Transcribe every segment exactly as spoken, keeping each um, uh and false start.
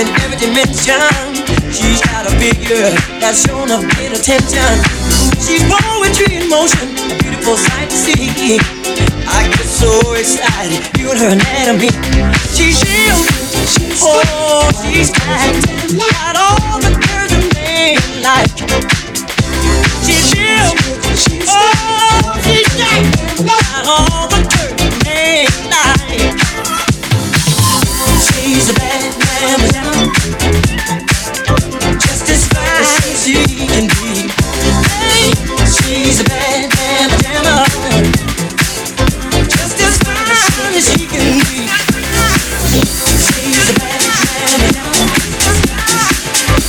in every dimension. She's got a figure that's shown up in attention. She's poetry in motion, a beautiful sight to see. I get so excited viewing her anatomy. She's real, she's oh, she's packed, got all the curves a man like. She's real, oh, she's packed, got all the curves a man like. She's a bad woman, just as fine as she can be. Hey, she's a bad woman, just as fine as she can be. She's a bad woman,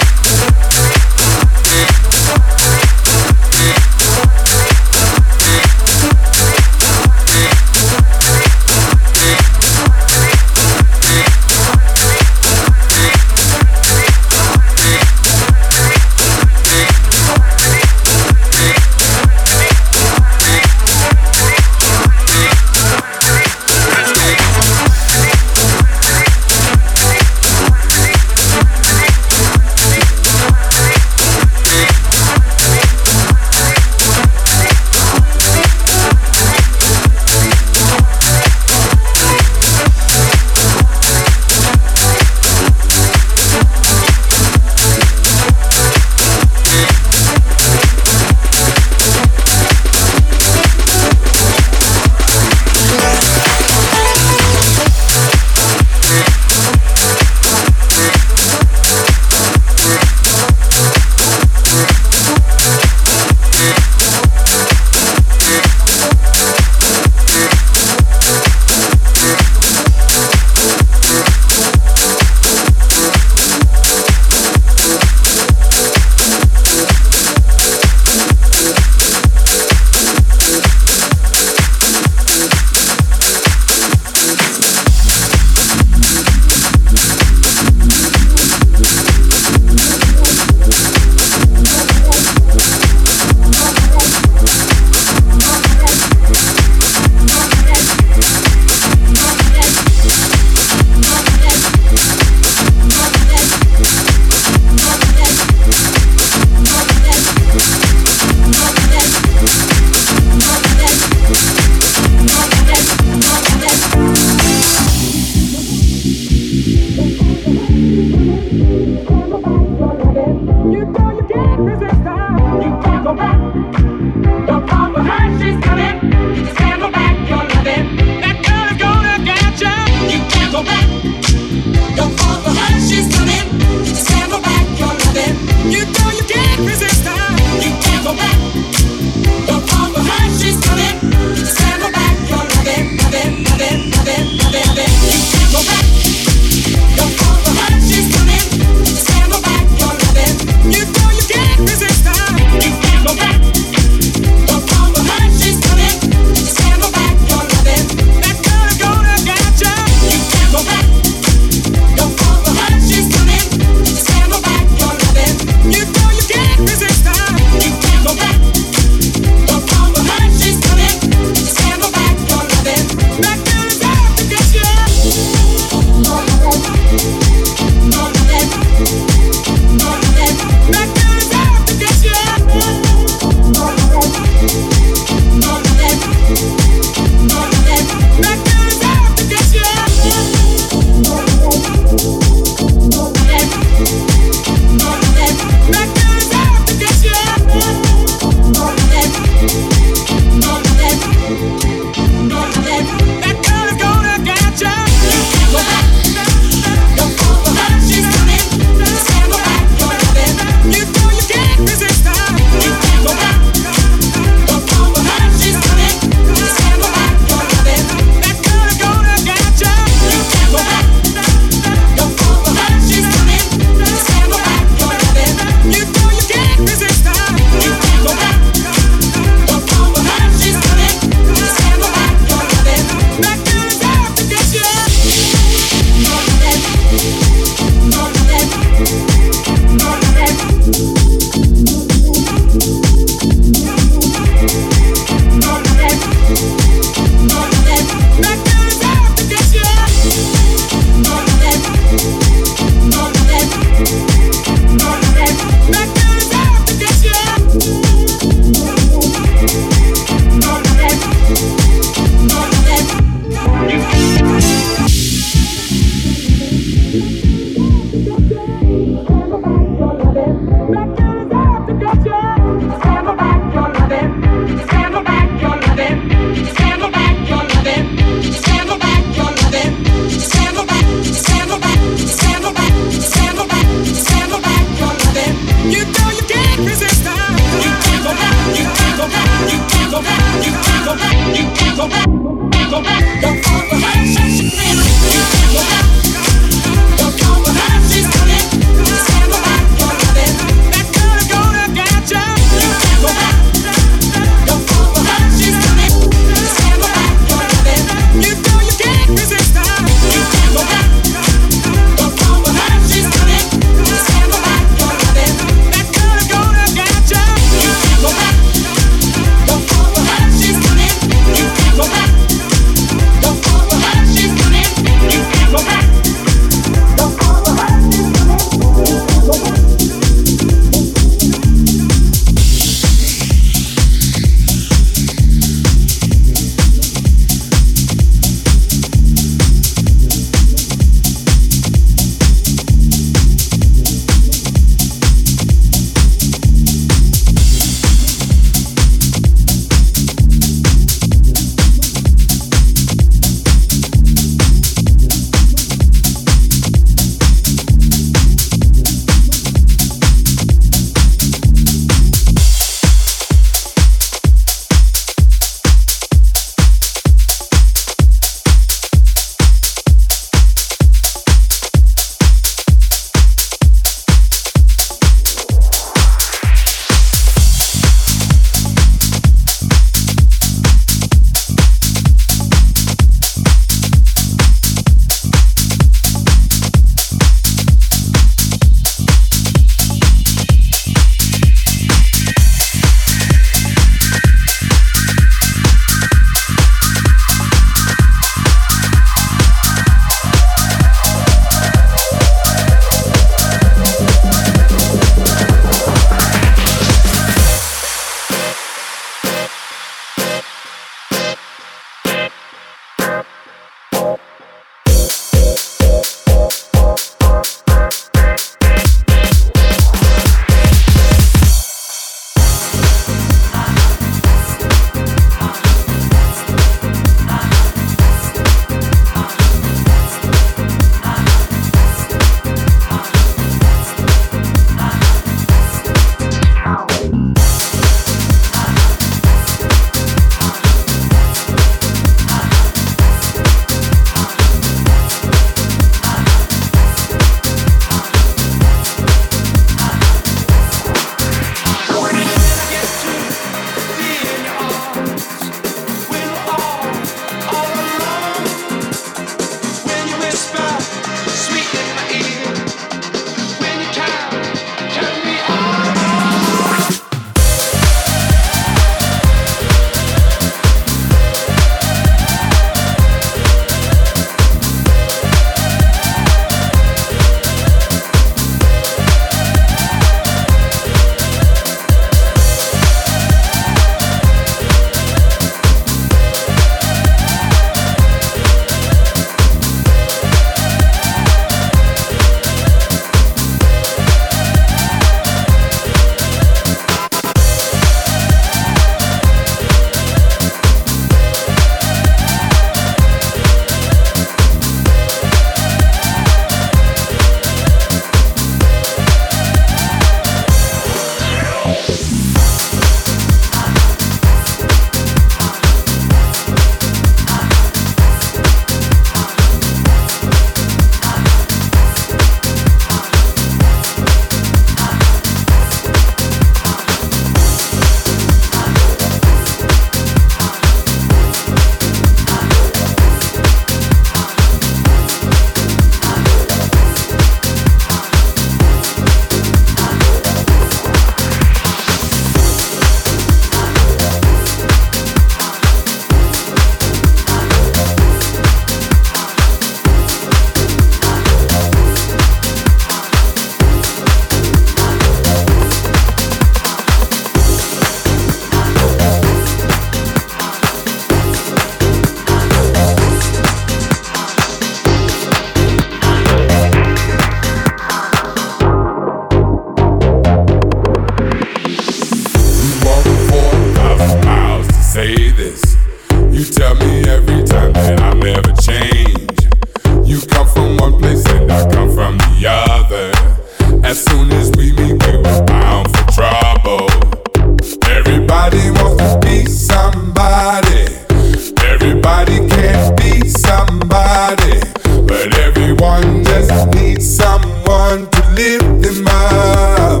build them up.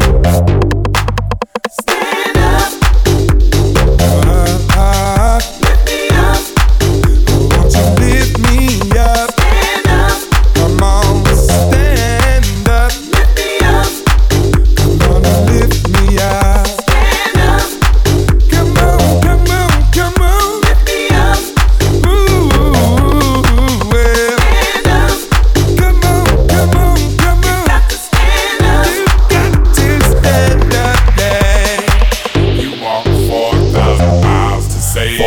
Stand up. Uh, uh, lift me up. Won't you lift me up? Stand up. Come on, stand up. Lift me up. Come on, lift me up. Stand up. Come on, come on, come on. Lift me up. Ooh, well. Stand up. Come on, come on, come on. You got to stand up. You got to stand up, yeah. You walk four thousand miles to say this.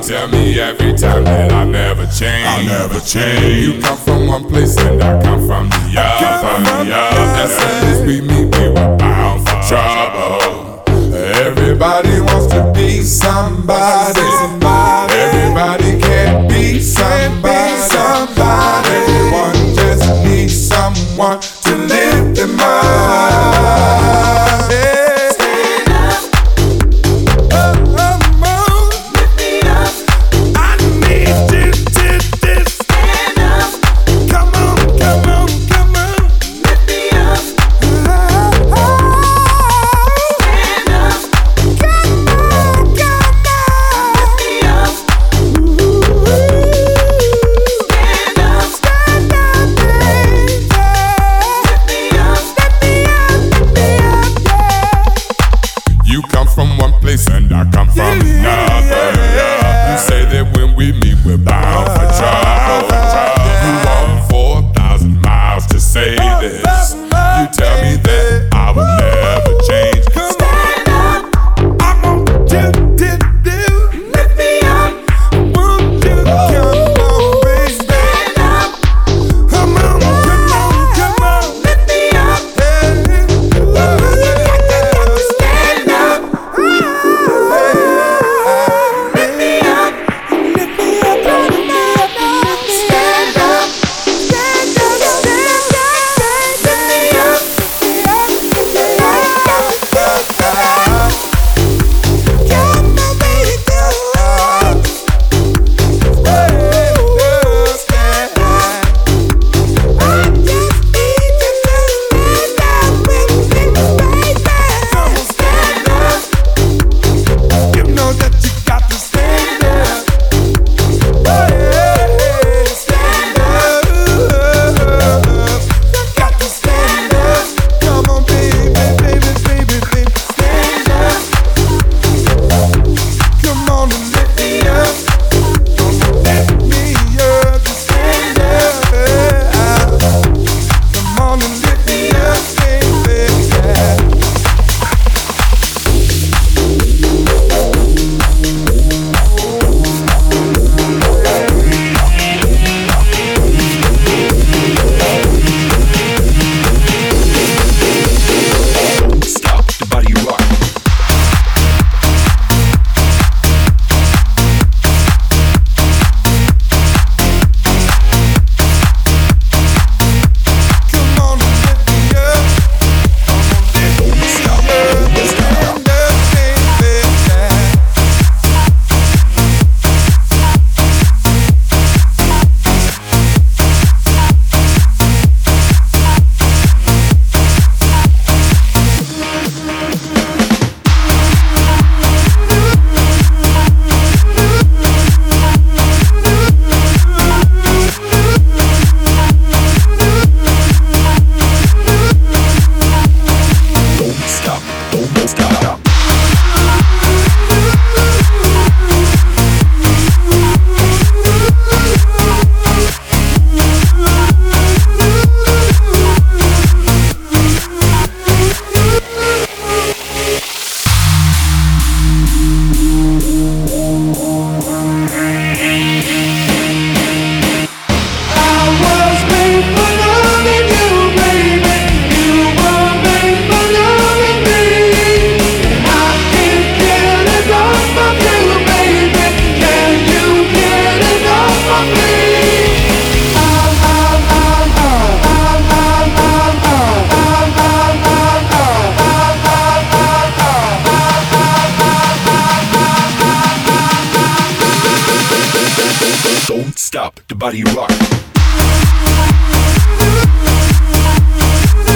four thousand miles. You tell me every time that I never change. I never change. You come from one place and I come from the other. From the other. That's at least we meet, we were bound for trouble. Everybody wants to be somebody. Somebody. Everybody can't be somebody. Somebody. Everyone just needs someone to lift them up. Yeah. Stand up. Oh, oh, oh. Lift me up. I need you to this. Stand up. Come on, come on, come on. Lift me up. Oh, oh. Stand up. Come on, come Lift me up. on. Ooh. Stand up. Stand up, baby. Lift me up. Lift me up, lift me up, yeah. You come from one place and I come from another. Yeah. You say that when we meet, we're bound for trouble. You walk four thousand miles to say this. You tell me that I will never change. Stand up. I want you to do. Lift me up. Won't you come on, baby? Stand up. Come on, come on, come on. Lift me up. Stand up. Lift me up. Lift me up, lift me up, stand up. Stand up, stand up, lift me up. Come on, baby, do it. Stand up. I just need you to stand up with me, baby. Stand up. You know that you got to stand up. Hey, stand up. You got to stand up. Come on, baby, baby, baby, baby, stand up. Come on and lift me up. Lift me up. Stand up. Come on and lift me up, baby. Yeah. Stop the body rock. Come on and lift me up. Stop it. Stand up, baby. Yeah. Don't stop. Don't stop. Don't stop the body rock.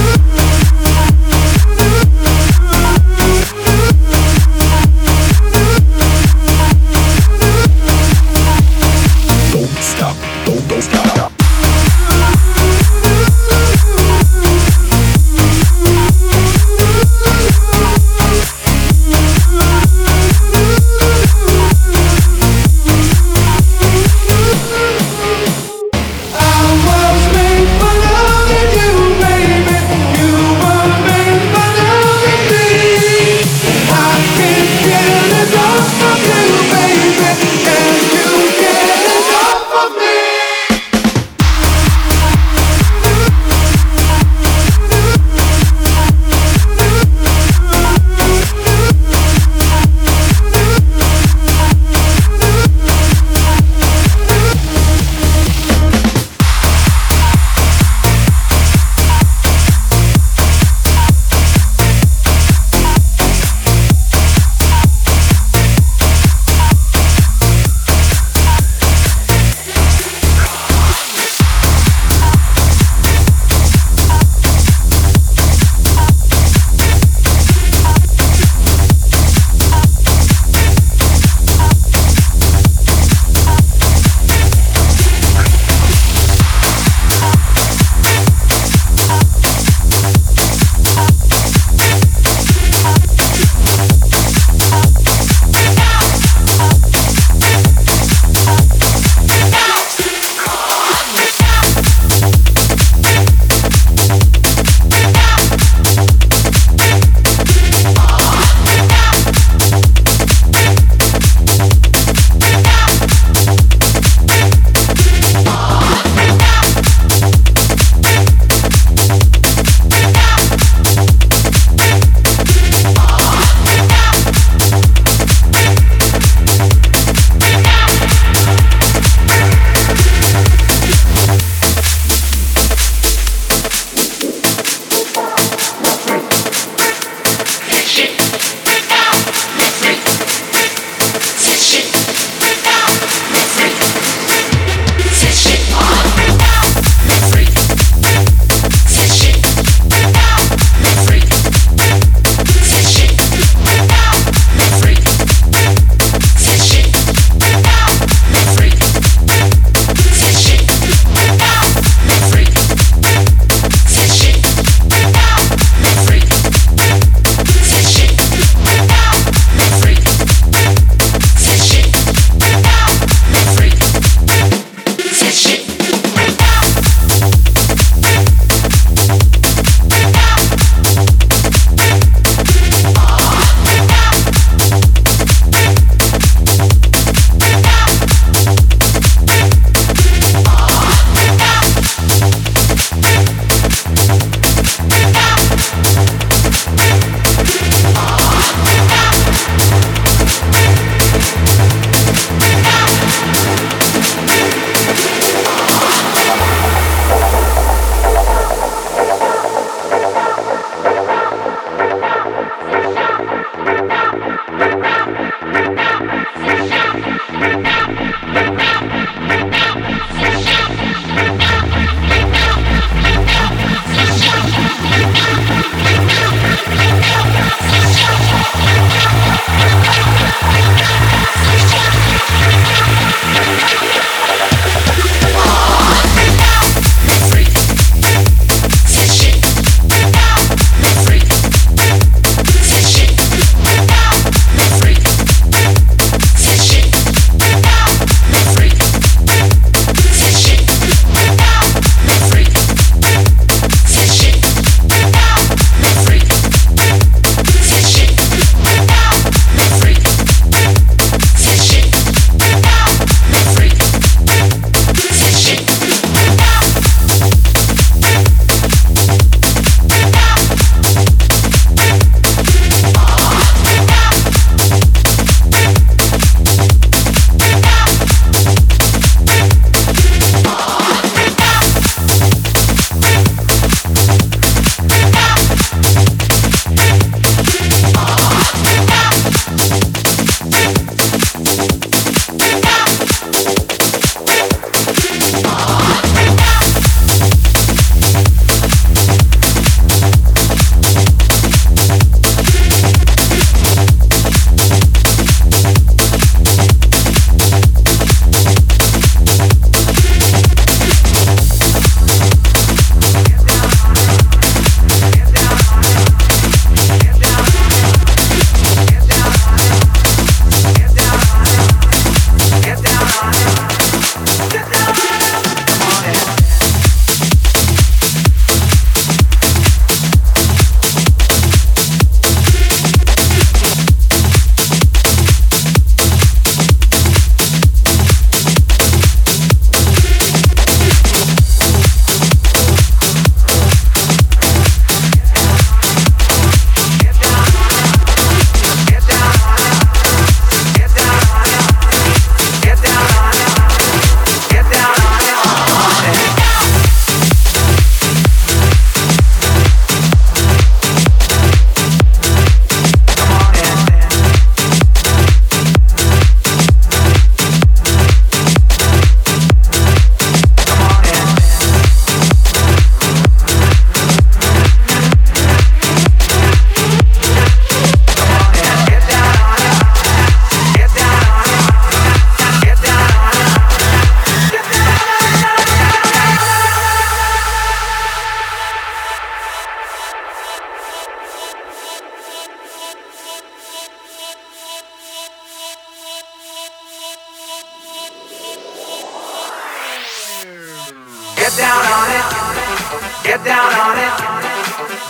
Get down on it.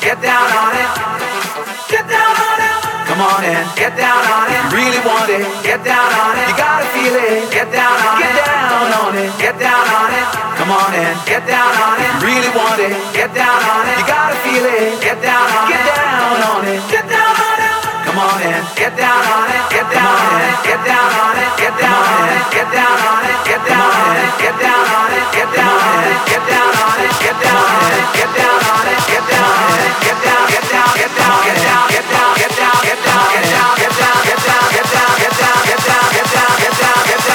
Get down on it. Get down on it. Come on in. Get down on it. Really want it. Get down on it. You gotta feel it. Get down on it. Get down on it. Get down on it. Come on in. Get down on it. Really want it. Get down on it. You gotta feel it. Get down on it. Get down on it. Get down on it. Come on in. Get down on it. Get down on it. Get down on it. Get down on it. Get down on it. Get down on it. Get down on it. Get down on it. Get down on it. Get down on it. Get down on it. Get down on it. Get down. Get down. Get down. Get down. Get down. Get down. Get down. Get down. Get down. Get down. Get down. Get down. Get down. Get down. Get down. Get down. Get down. Get down. Get down.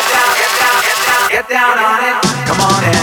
Get down. Get down on it. Come on in.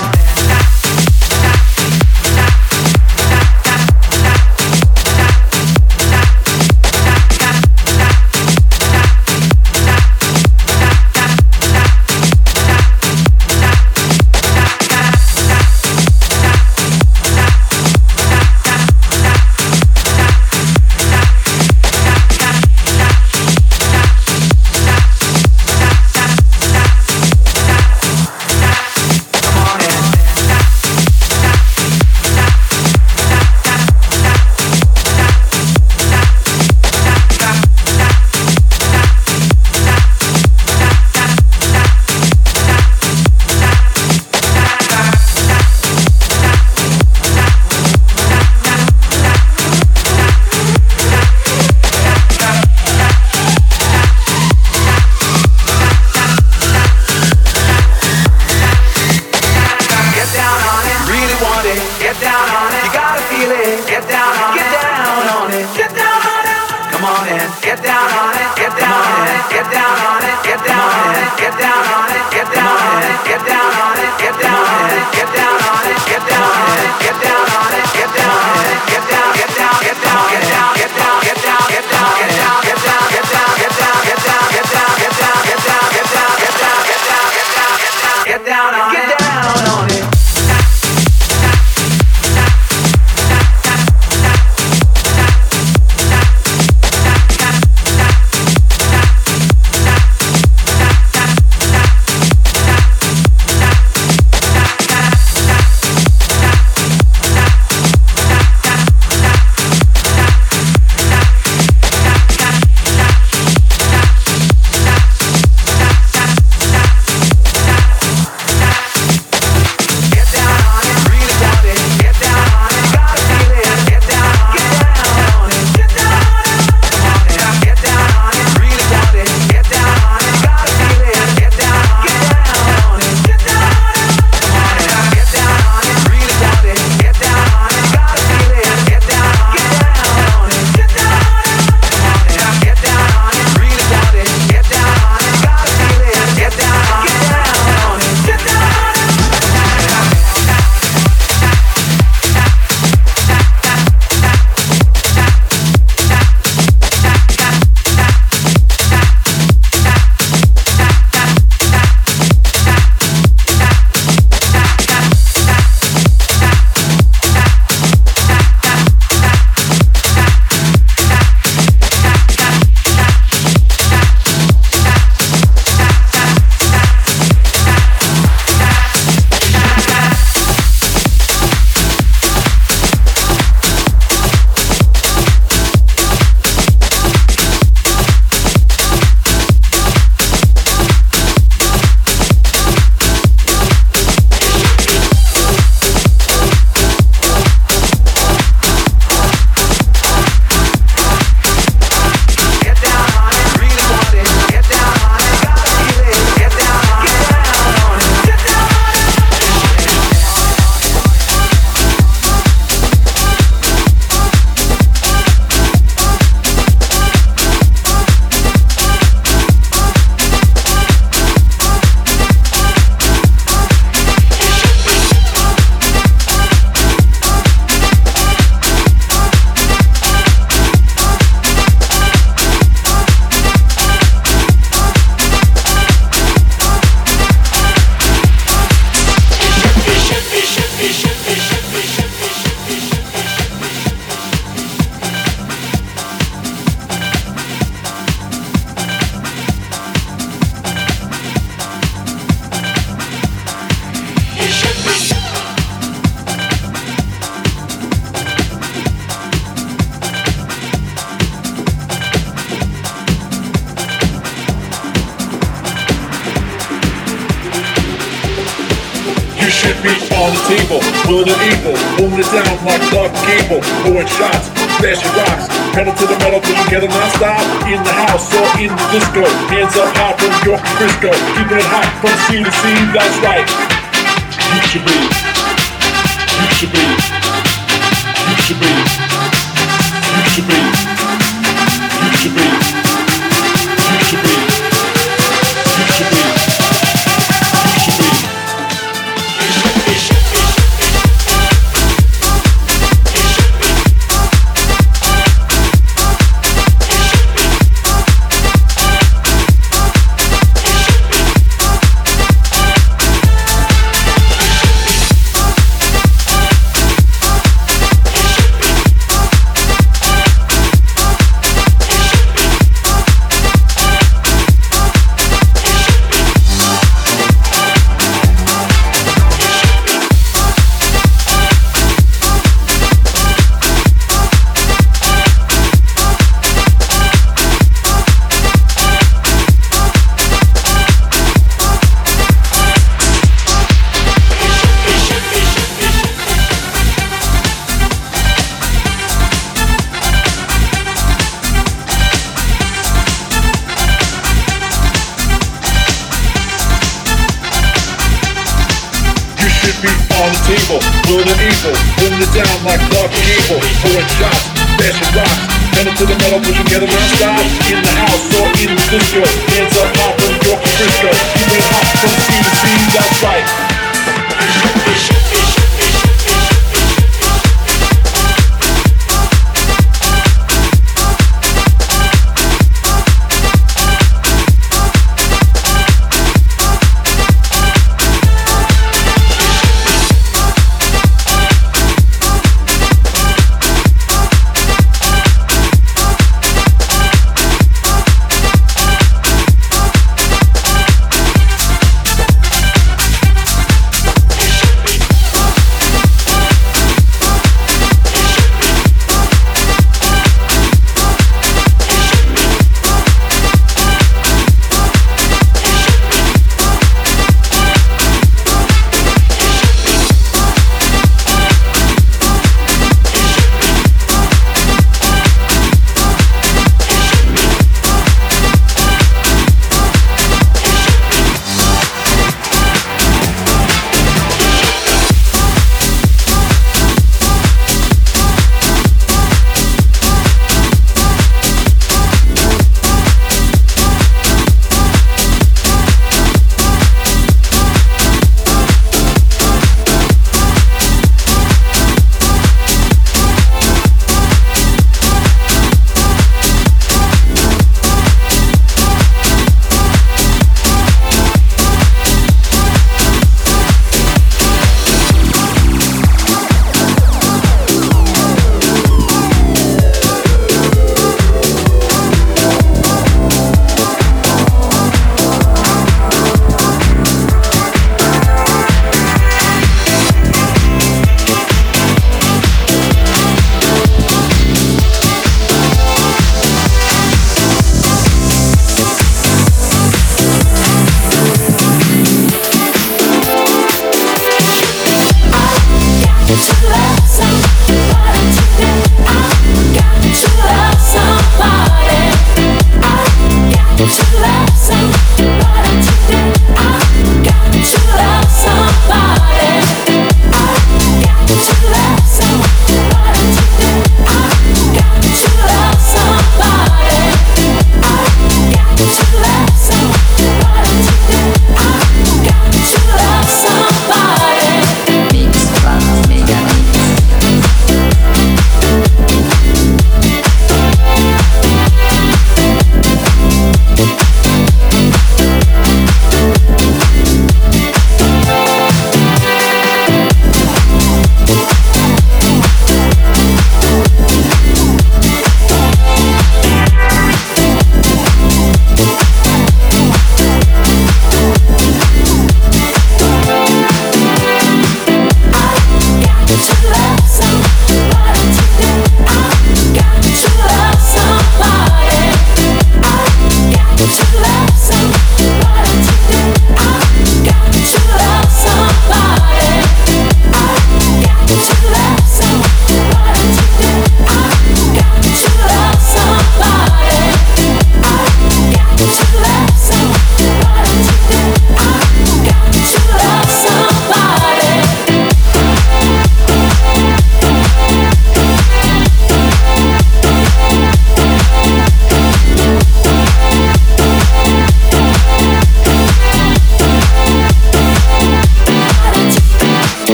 on the table, will the evil, moving it down like Clark Gable, throwing shots, smashing rocks, pedal to the metal till you get them non-stop, in the house or in the disco, hands up high from New York to Frisco, keeping it hot from sea to sea, that's right. You should be, you should be, you should be, you should be, you should be, you should be, you should be.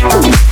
Oh,